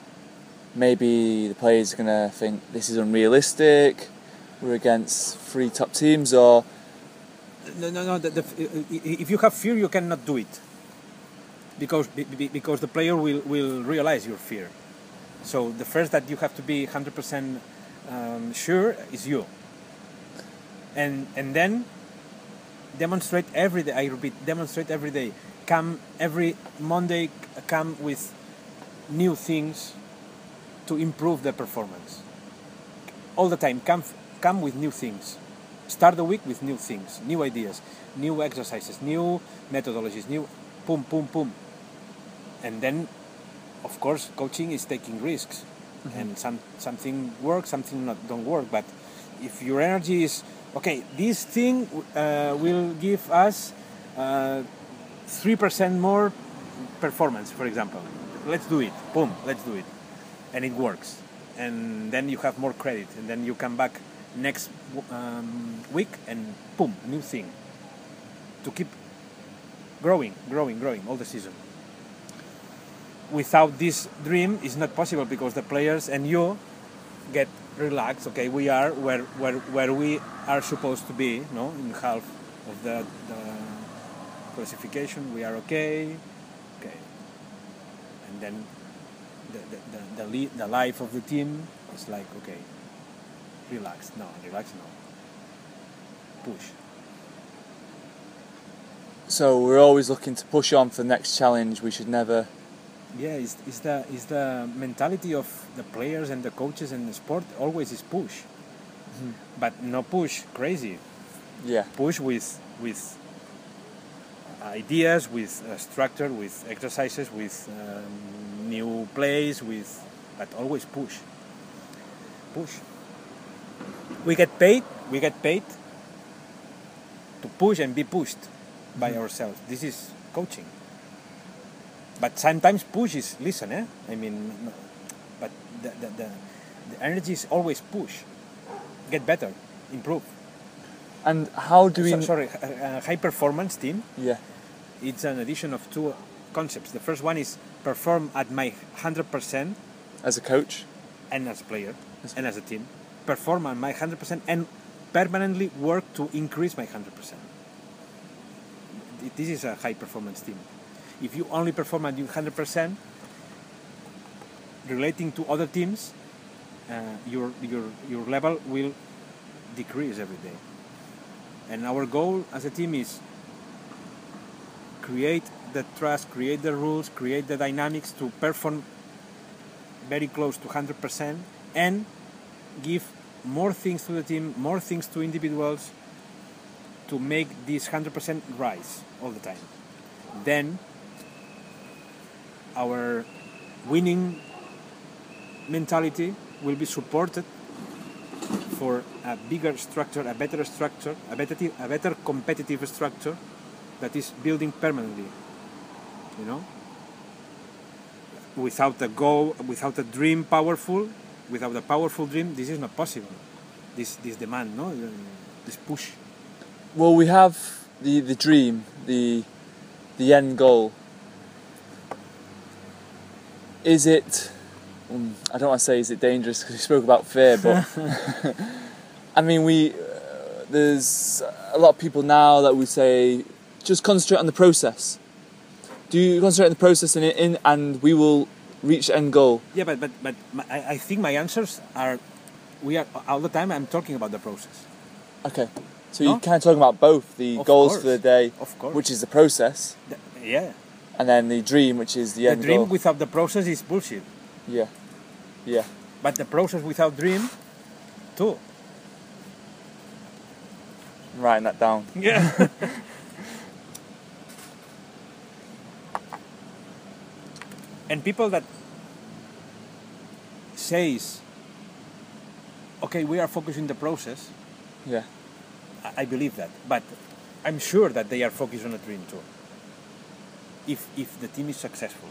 maybe the players are going to think this is unrealistic, we're against three top teams, or no, no, no. The, the, if you have fear, you cannot do it, because because the player will will realize your fear. So the first that you have to be one hundred percent um, sure is you, and and then demonstrate every day. I repeat, demonstrate every day. Come every Monday. Come with new things to improve the performance. All the time, come come with new things. Start the week with new things, new ideas, new exercises, new methodologies, new boom, boom, boom. And then, of course, coaching is taking risks, mm-hmm. and some something works, something not don't work. But if your energy is okay, this thing uh, will give us three uh, percent more performance, for example. Let's do it. Boom, let's do it, and it works. And then you have more credit, and then you come back next um, week and boom, new thing. To keep growing, growing, growing all the season. Without this dream, it's not possible, because the players and you get relaxed. Okay, we are where where where we are supposed to be. No, in half of the, the classification, we are okay. Okay, and then. The, the, the, the life of the team is like, okay, relax now, relax now, push. So we're always looking to push on for the next challenge. We should never... Yeah, it's, it's, the, it's the mentality of the players and the coaches and the sport, always is push. Mm-hmm. But no push crazy. Yeah. Push with, with ideas, with uh, structure, with exercises, with... Um, new plays, with, but always push, push. We get paid, we get paid to push and be pushed by mm-hmm. ourselves. This is coaching. But sometimes push is listen, eh? I mean, but the, the, the, the energy is always push, get better, improve. And how do we... So, sorry, a, a high performance team, yeah. It's an addition of two concepts. The first one is perform at my one hundred percent as a coach and as a player as and as a team. Perform at my one hundred percent and permanently work to increase my one hundred percent. This is a high performance team. If you only perform at your one hundred percent, relating to other teams, uh, your your your level will decrease every day. And our goal as a team is create the trust, create the rules, create the dynamics to perform very close to one hundred percent and give more things to the team, more things to individuals to make this one hundred percent rise all the time. Then our winning mentality will be supported for a bigger structure, a better structure, a better, a better competitive structure that is building permanently. You know, without a goal, without a dream powerful, without a powerful dream, this is not possible. This this demand, no, this push. Well, we have the, the dream, the the end goal. Is it? Um, I don't want to say is it dangerous, because we spoke about fear, but I mean, we uh, there's a lot of people now that would say just concentrate on the process. Do you concentrate on the process and, in, and we will reach the end goal? Yeah, but, but, but my, I think my answers are... We are all the time I'm talking about the process. Okay. So no? You're kind of talking about both. The of goals course. For the day, of course. Which is the process. The, yeah. And then the dream, which is the, the end goal. The dream without the process is bullshit. Yeah. Yeah. But the process without dream, too. I'm writing that down. Yeah. And people that says, okay, we are focusing the process. Yeah. I believe that. But I'm sure that they are focused on a dream too. If if the team is successful.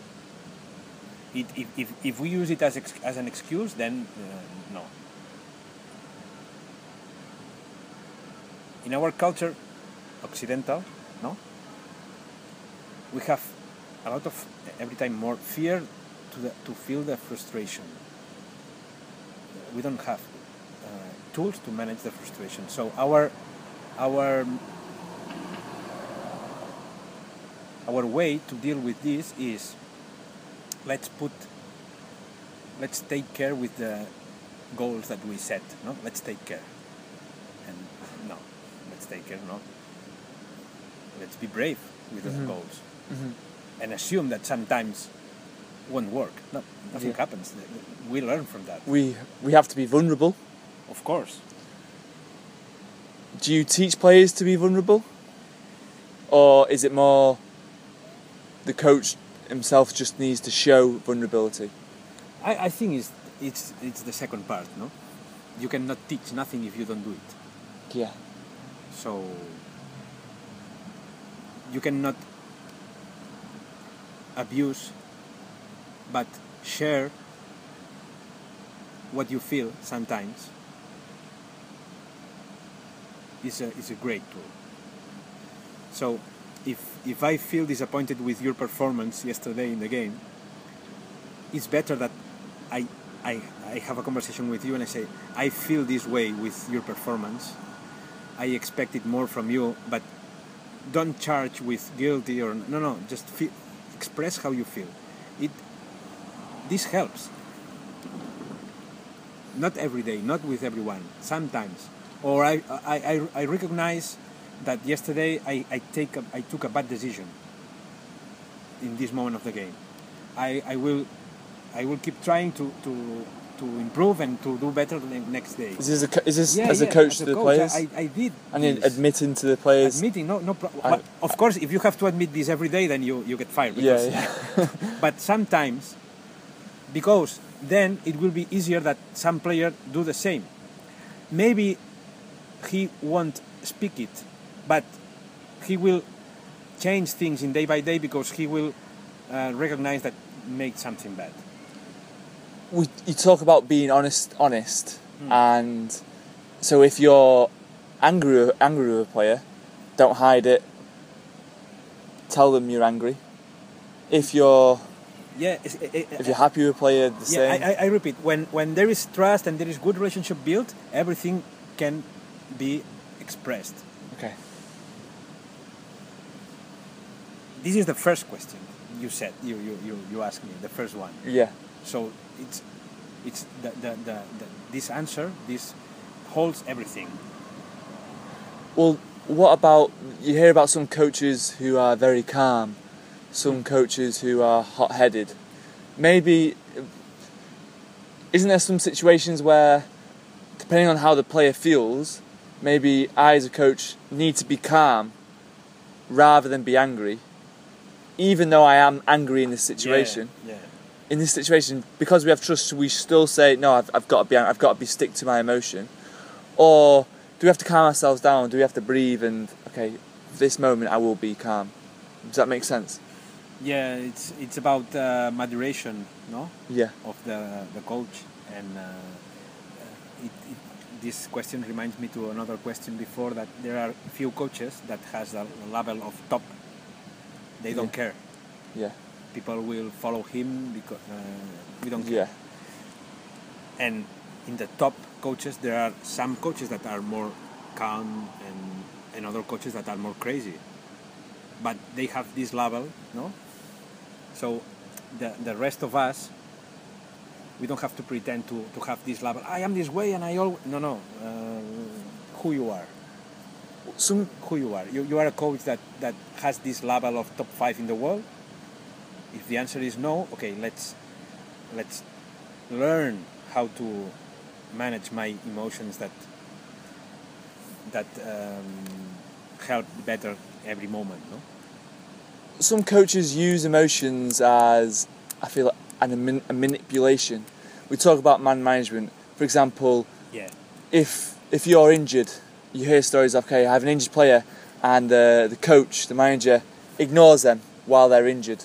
It, if, if, if we use it as, ex, as an excuse, then uh, no. In our culture, Occidental, no? We have a lot of, every time more fear to the, to feel the frustration. We don't have uh, tools to manage the frustration. So our our our way to deal with this is let's put let's take care with the goals that we set. No, let's take care. And no, let's take care. No, let's be brave with mm-hmm. the goals mm-hmm. and assume that sometimes won't work. No, nothing yeah. happens. We learn from that. We we have to be vulnerable. Of course. Do you teach players to be vulnerable, or is it more the coach himself just needs to show vulnerability? I, I think it's it's it's the second part. No, you cannot teach nothing if you don't do it. Yeah. So you cannot abuse, but share what you feel sometimes is a, is a great tool. So if if I feel disappointed with your performance yesterday in the game, it's better that I, I, I have a conversation with you and I say, I feel this way with your performance, I expected more from you, but don't charge with guilty or no, no, just feel, express how you feel. It This helps. Not every day, not with everyone, sometimes. Or I, I, I recognize that yesterday I, I, take a, I took a bad decision in this moment of the game. I, I will I will keep trying to, to to improve and to do better the next day. Is this, a, is this yeah, as yeah, a coach as to a the coach, players? I, I did. And then admitting to the players? Admitting, no, no problem. Of course, if you have to admit this every day, then you, you get fired. Because, yeah, yeah. But sometimes, because then it will be easier that some player do the same. Maybe he won't speak it, but he will change things in day by day because he will uh, recognize that made something bad. We, you talk about being honest, honest, hmm. and so if you're angry, angry with a player, don't hide it. Tell them you're angry. If you're Yeah, it's, it, it, if you're happy with a player, the yeah, same. I, I repeat, when, when there is trust and there is good relationship built, everything can be expressed. Okay. This is the first question you said. You you, you, you asked me the first one. Yeah. So it's it's the the, the the this answer this holds everything. Well, what about you hear about some coaches who are very calm? Some coaches who are hot-headed. Maybe, isn't there some situations where, depending on how the player feels, maybe I as a coach need to be calm rather than be angry, even though I am angry in this situation. Yeah, yeah. In this situation, because we have trust, we still say, no, I've, I've got to be I've got to be stick to my emotion. Or do we have to calm ourselves down? Do we have to breathe and, okay, this moment I will be calm? Does that make sense? Yeah, it's it's about uh, moderation, no? Yeah. Of the the coach, and uh, it, it, this question reminds me to another question before that. There are few coaches that has a level of top. They yeah. don't care. Yeah. People will follow him because uh, we don't care. Yeah. And in the top coaches, there are some coaches that are more calm and and other coaches that are more crazy. But they have this level, no? So the the rest of us, we don't have to pretend to, to have this level. I am this way and I always... No, no. Uh, who you are. Some who you are. You you are a coach that, that has this level of top five in the world? If the answer is no, okay, let's let's learn how to manage my emotions that, that um, help better every moment, no? Some coaches use emotions as, I feel, like an, a manipulation. We talk about man management. For example, yeah. if if you're injured, you hear stories of, okay, I have an injured player, and uh, the coach, the manager, ignores them while they're injured.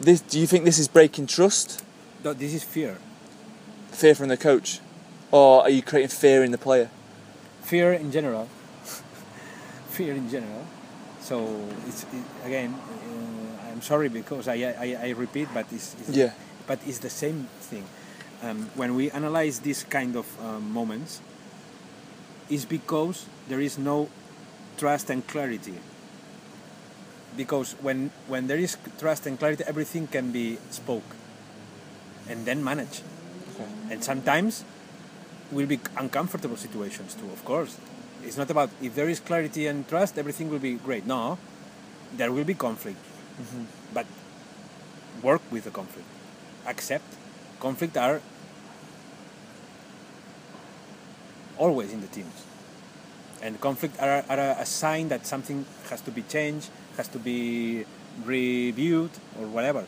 This, do you think this is breaking trust? No, this is fear. Fear from the coach? Or are you creating fear in the player? Fear in general. Fear in general. So it's it, again, uh, I'm sorry because I, I I repeat, but it's, it's yeah. But it's the same thing. um, when we analyze these kind of um, moments, is because there is no trust and clarity. Because when, when there is trust and clarity, everything can be spoke and then managed. Okay. And sometimes will be uncomfortable situations too, of course. It's not about, if there is clarity and trust, everything will be great. No, there will be conflict. Mm-hmm. But work with the conflict. Accept. Conflict are always in the teams. And conflict are, are a sign that something has to be changed, has to be reviewed, or whatever.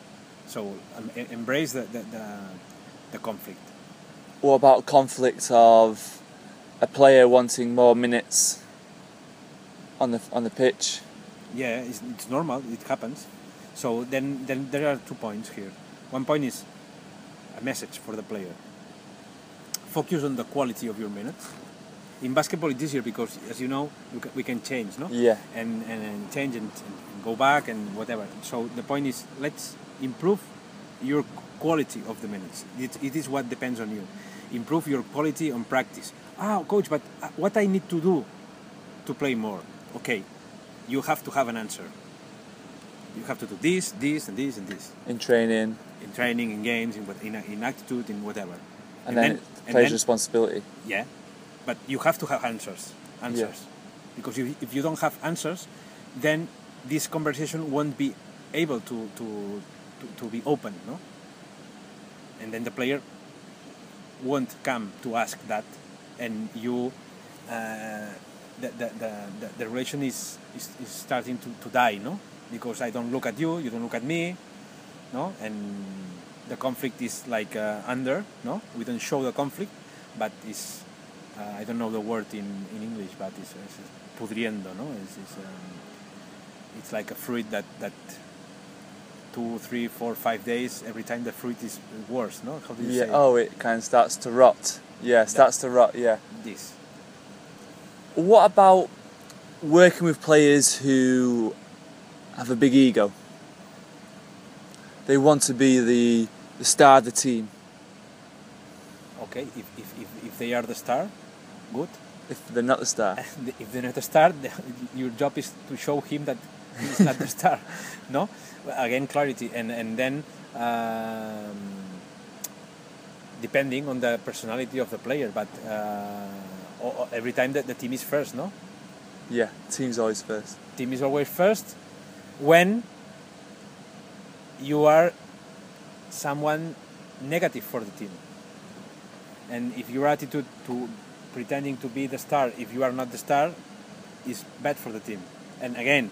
So um, embrace the, the, the, the conflict. What about conflict of a player wanting more minutes on the on the pitch? Yeah, it's, it's normal. It happens. So then, then there are two points here. One point is a message for the player. Focus on the quality of your minutes. In basketball, it's easier because, as you know, we can change, no? Yeah. And and, and change and, and go back and whatever. So the point is, let's improve your quality of the minutes. It, it is what depends on you. Improve your quality on practice. Ah, coach, but what I need to do to play more? Okay, you have to have an answer. You have to do this, this, and this, and this. In training. In training, in games, in in, in attitude, in whatever. And, and then, then player's responsibility. Yeah, but you have to have answers. Answers. Yeah. Because if, if you don't have answers, then this conversation won't be able to, to, to, to be open, no? And then the player won't come to ask that. And you, uh, the, the the the relation is is, is starting to, to die, no? Because I don't look at you, you don't look at me, no? And the conflict is like uh, under, no? We don't show the conflict, but it's uh, I don't know the word in, in English, but it's, it's pudriendo, no? It's it's, um, it's like a fruit that that two, three, four, five days. Every time the fruit is worse, no? How do you yeah, say? Oh, it kind of starts to rot. Yeah, starts to rot, yeah. This. What about working with players who have a big ego? They want to be the, the star of the team. Okay, if, if, if, if they are the star, good. If they're not the star? If they're not the star, your job is to show him that he's not the star, no? Again, clarity, and, and then... Um, depending on the personality of the player, but uh, every time that the team is first, no? Yeah, team's always first. Team is always first when you are someone negative for the team. And if your attitude to pretending to be the star, if you are not the star, is bad for the team. And again,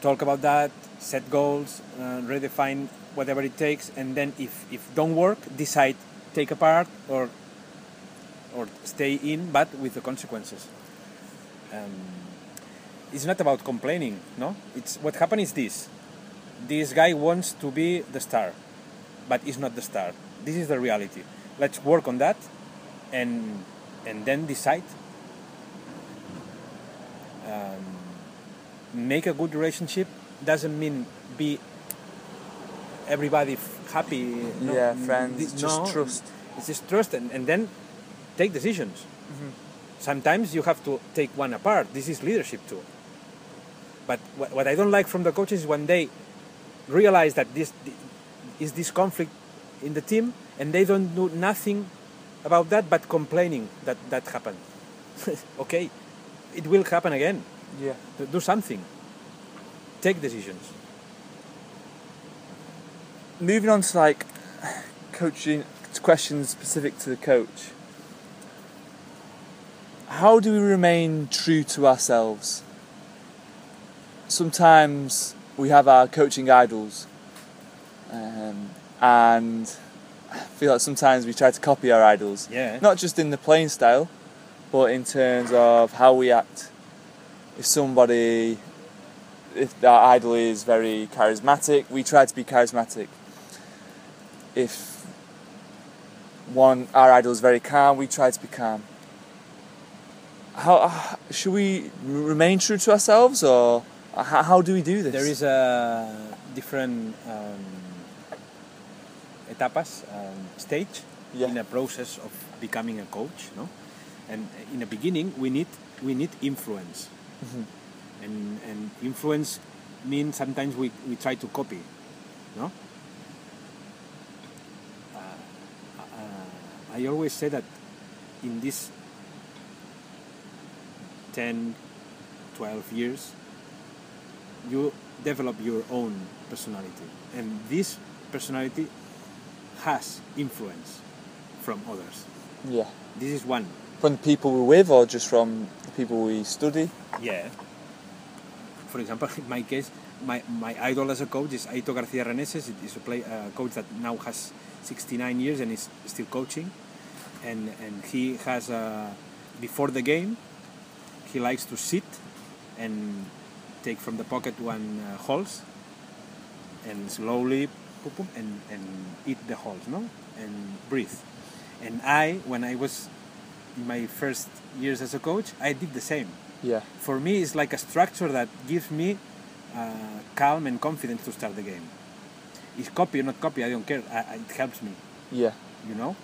talk about that, set goals, uh, redefine whatever it takes, and then if, if don't work, decide take apart or or stay in, but with the consequences. Um, it's not about complaining, no? It's what happened is this. This guy wants to be the star, but is not the star. This is the reality. Let's work on that, and and then decide. Um, make a good relationship doesn't mean be. Everybody f- happy. No, yeah, friends. Th- just no, trust. It's just trust, and, and then take decisions. Mm-hmm. Sometimes you have to take one apart. This is leadership too. But wh- what I don't like from the coaches is when they realize that this th- is this conflict in the team, and they don't do nothing about that, but complaining that that happened. Okay, it will happen again. Yeah. Do, do something. Take decisions. Moving on to like coaching questions specific to the coach. How do we remain true to ourselves? Sometimes we have our coaching idols, um, and I feel like sometimes we try to copy our idols. Yeah. Not just in the playing style, but in terms of how we act. If somebody, if our idol is very charismatic, we try to be charismatic. If one our idol is very calm, we try to be calm. How uh, should we remain true to ourselves, or how, how do we do this? There is a different um, etapas, um, stage yeah. in a process of becoming a coach, no? And in the beginning, we need we need influence, mm-hmm. and and influence means sometimes we, we try to copy, no. Uh, uh, I always say that in this ten, twelve years, you develop your own personality, and this personality has influence from others. Yeah. This is one. From people we're with, or just from the people we study? Yeah. For example, in my case, my, my idol as a coach is Aito Garcia Reneses. He's a play, uh, coach that now has sixty-nine years and is still coaching. And, and he has, uh, before the game, he likes to sit and take from the pocket one uh, holes and slowly and, and eat the holes, no? And breathe. And I, when I was my first years as a coach, I did the same. Yeah. For me, it's like a structure that gives me uh, calm and confidence to start the game. It's copy or not copy, I don't care. I, I, it helps me. Yeah. You know,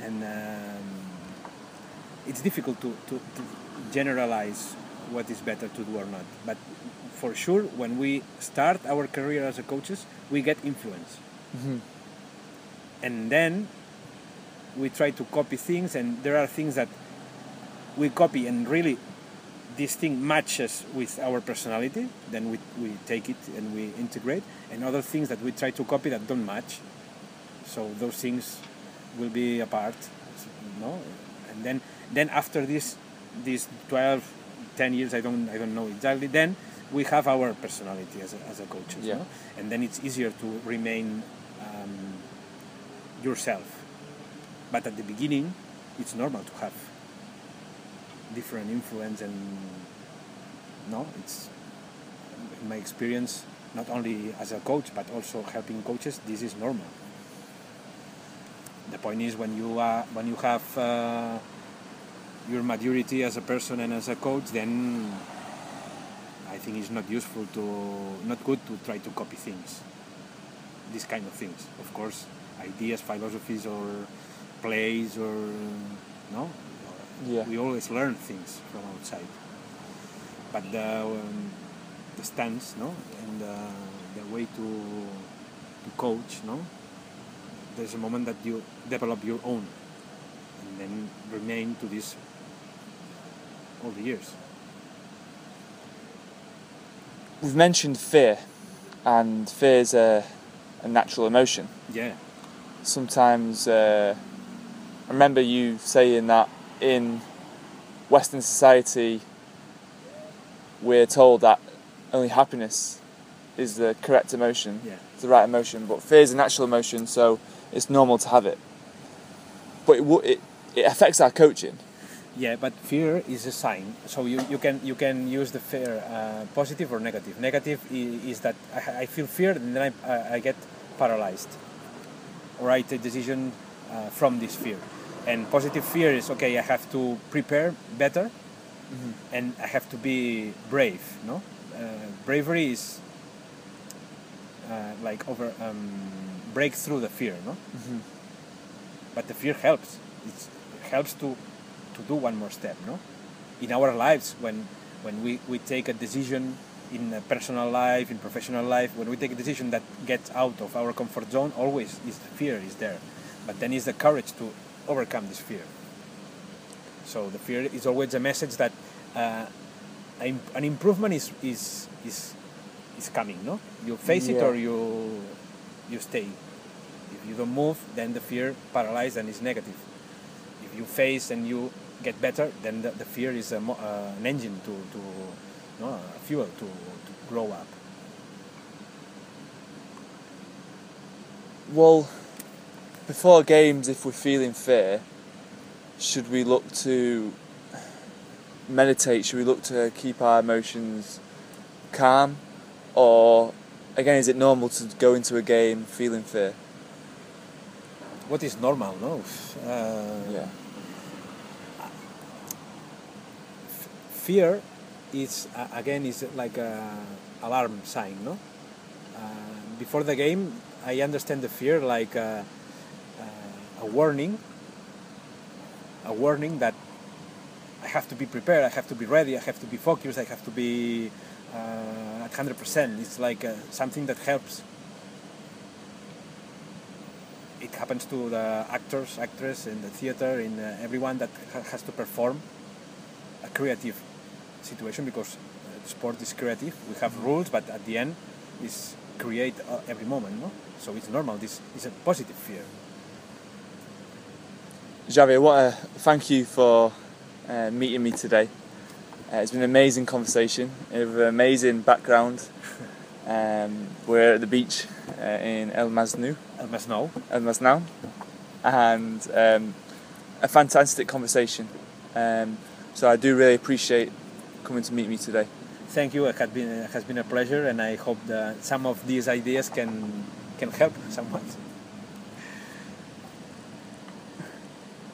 and um, it's difficult to, to, to generalize what is better to do or not. But for sure, when we start our career as a coaches, we get influence, mm-hmm. and then we try to copy things, and there are things that we copy and really this thing matches with our personality, then we, we take it and we integrate, and other things that we try to copy that don't match, so those things will be apart, you know? And then then after this these twelve, ten years, I don't I don't know exactly, then we have our personality as a, as a coaches, yeah. No? And then it's easier to remain um, yourself. But at the beginning, it's normal to have different influence, and no, it's in my experience, not only as a coach but also helping coaches. This is normal. The point is, when you are when you have uh, your maturity as a person and as a coach, then I think it's not useful to, not good to try to copy things. These kind of things, of course, ideas, philosophies, or plays, or no, yeah. We always learn things from outside. But the, um, the stance, no, and uh, the way to to coach, no, there's a moment that you develop your own, and then remain to this all the years. We've mentioned fear, and fear is a, a natural emotion. Yeah. Sometimes. Uh, I remember you saying that in Western society we're told that only happiness is the correct emotion, yeah. It's the right emotion, but fear is a natural emotion, so it's normal to have it. But it it, it affects our coaching. Yeah, but fear is a sign, so you, you can you can use the fear uh, positive or negative. Negative is that I, I feel fear and then I, I get paralyzed, or I take decision uh, from this fear. And positive fear is, okay, I have to prepare better, mm-hmm. and I have to be brave, no? Uh, bravery is uh, like over, um, break through the fear, no? Mm-hmm. But the fear helps. It's, it helps to, to do one more step, no? In our lives, when, when we, we take a decision in a personal life, in professional life, when we take a decision that gets out of our comfort zone, always is fear is there. But then is the courage to overcome this fear. So the fear is always a message that uh, an improvement is is is is coming. No, you face yeah. it or you you stay. If you don't move, then the fear paralyzes and is negative. If you face and you get better, then the, the fear is a, uh, an engine to to no, a fuel to to grow up. Well. Before games, if we're feeling fear, should we look to meditate? Should we look to keep our emotions calm? Or, again, is it normal to go into a game feeling fear? What is normal, no? Uh, yeah. Fear is, again, is like an alarm sign, no? Uh, before the game, I understand the fear like... Uh, a warning, a warning that I have to be prepared, I have to be ready, I have to be focused, I have to be uh, at one hundred percent. It's like uh, something that helps. It happens to the actors, actresses in the theater, in uh, everyone that ha has to perform a creative situation, because uh, sport is creative. We have mm-hmm. rules, but at the end, it's create uh, every moment, no? So it's normal. This is a positive fear. Xavi, what a, thank you for uh, meeting me today. Uh, it's been an amazing conversation, an amazing background. Um, we're at the beach uh, in El Masnou. El Masnou. El Masnou. And um, a fantastic conversation. Um, so I do really appreciate coming to meet me today. Thank you. It has been, it has been a pleasure, and I hope that some of these ideas can, can help someone.